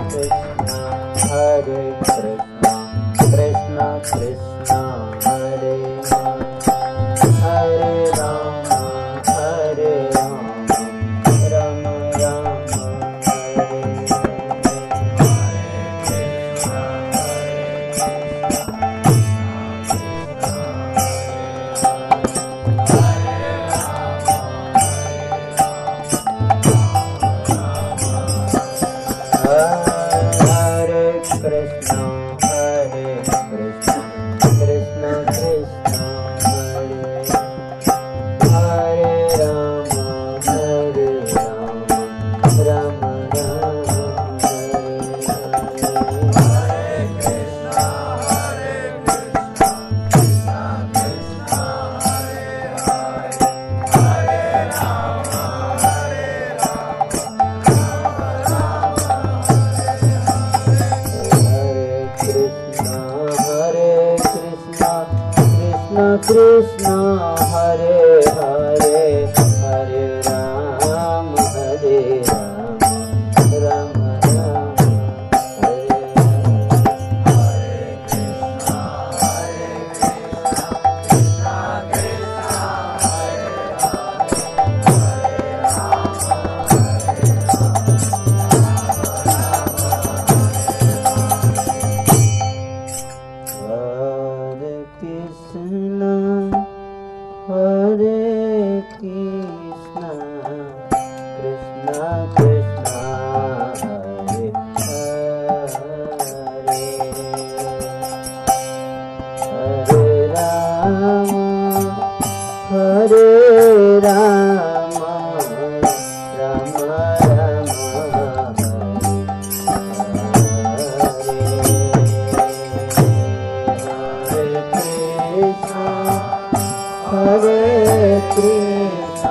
Hare Krishna Krishna Krishna Hare Ram Hare Ram Hare Ram Ram Ram Hare Krishna Krishna Hare Hare Hare Ram Hare Ram Ram Ram Hare Hare Krishna Hare Krishna Krishna Hare Ram Hare Ram Hare Krishna Hare Krishna,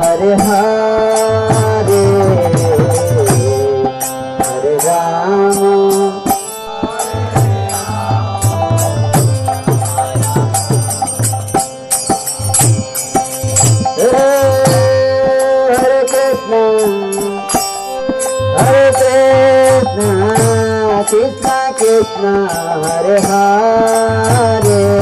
Hare Krishna Hare Hare Krishna, Krishna Krishna, Hare Hare, Hare Rama, Hare Rama. Krishna Hare Hare Hare Ram Hare Krishna Hare Krishna Krishna Krishna Hare Hare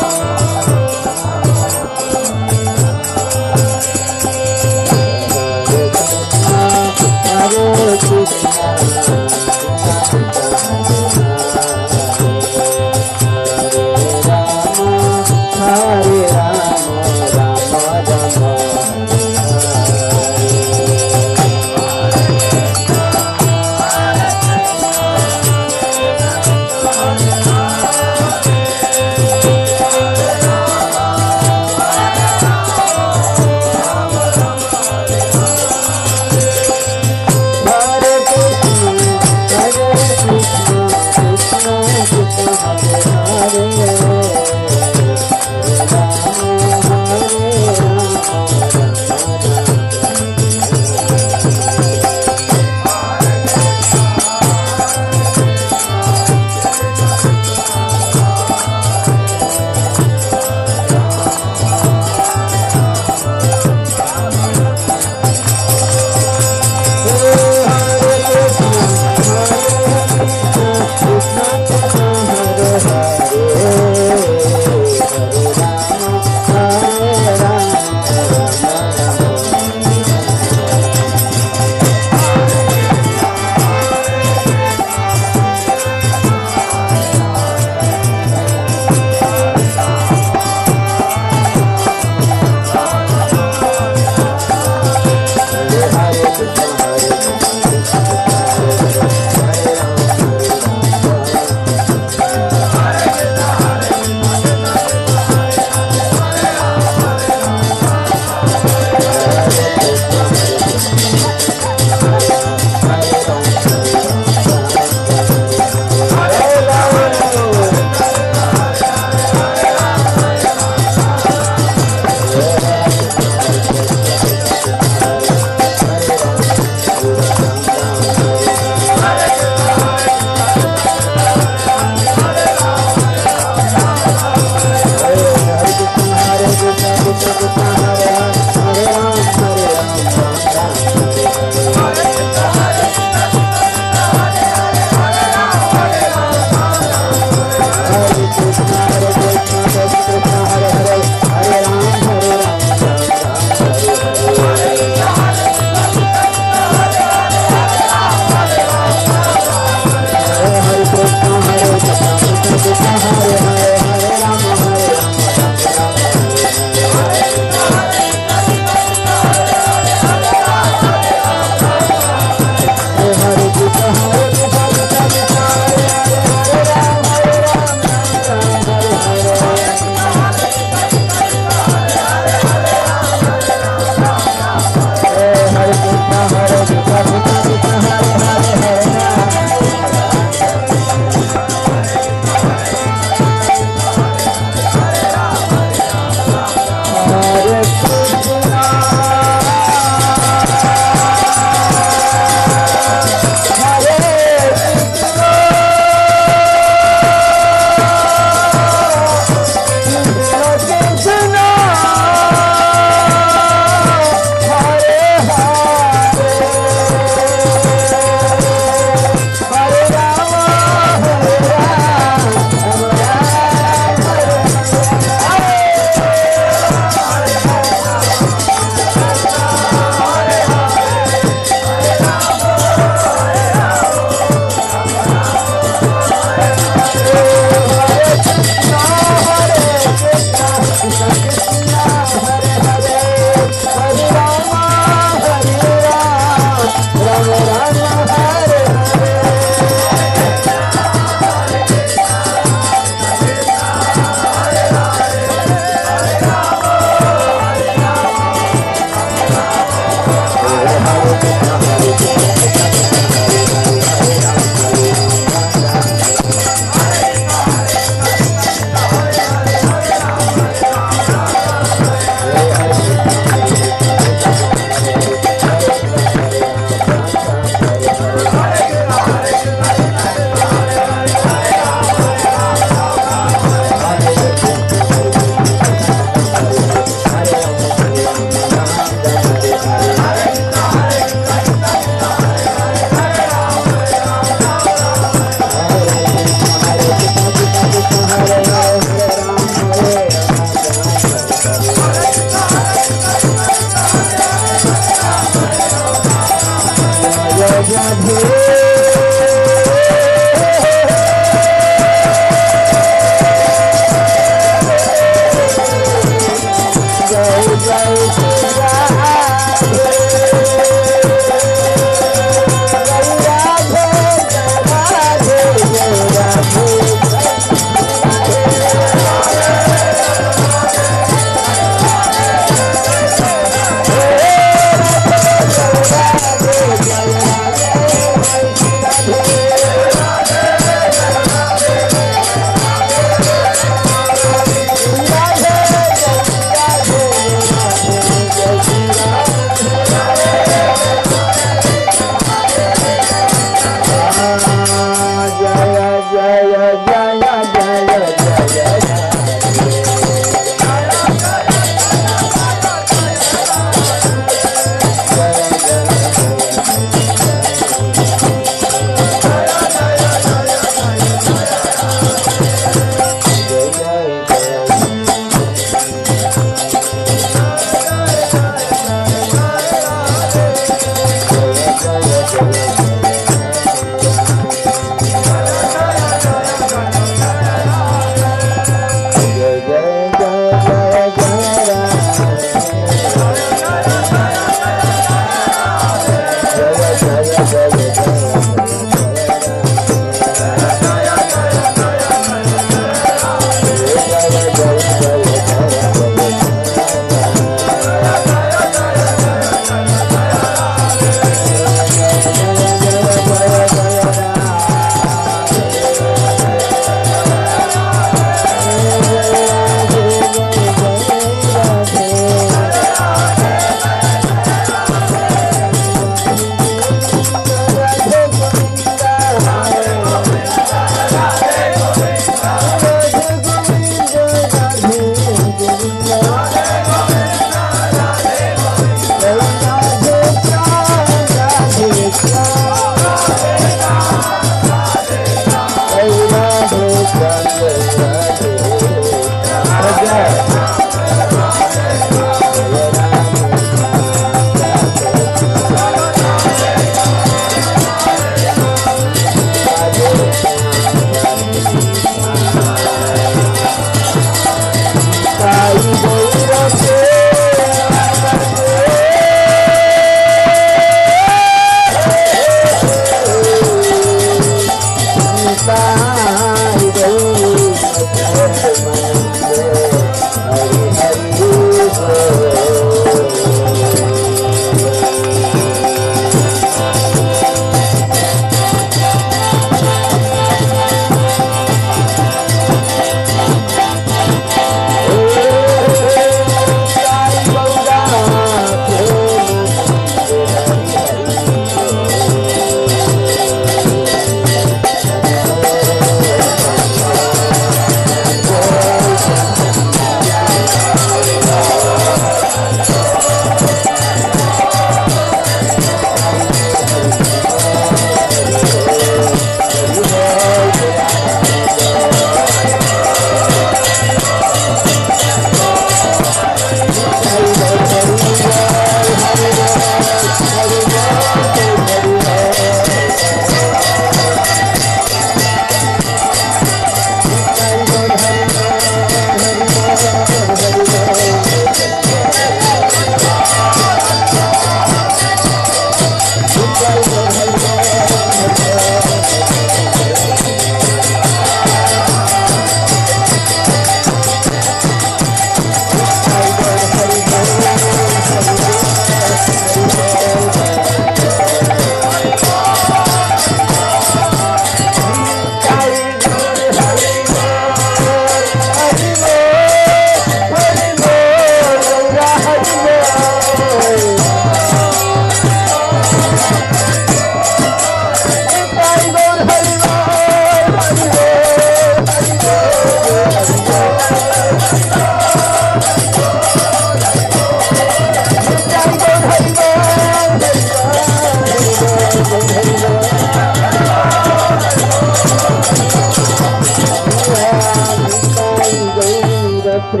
Jai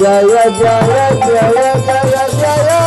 Jai Jai Jai Jai Jai.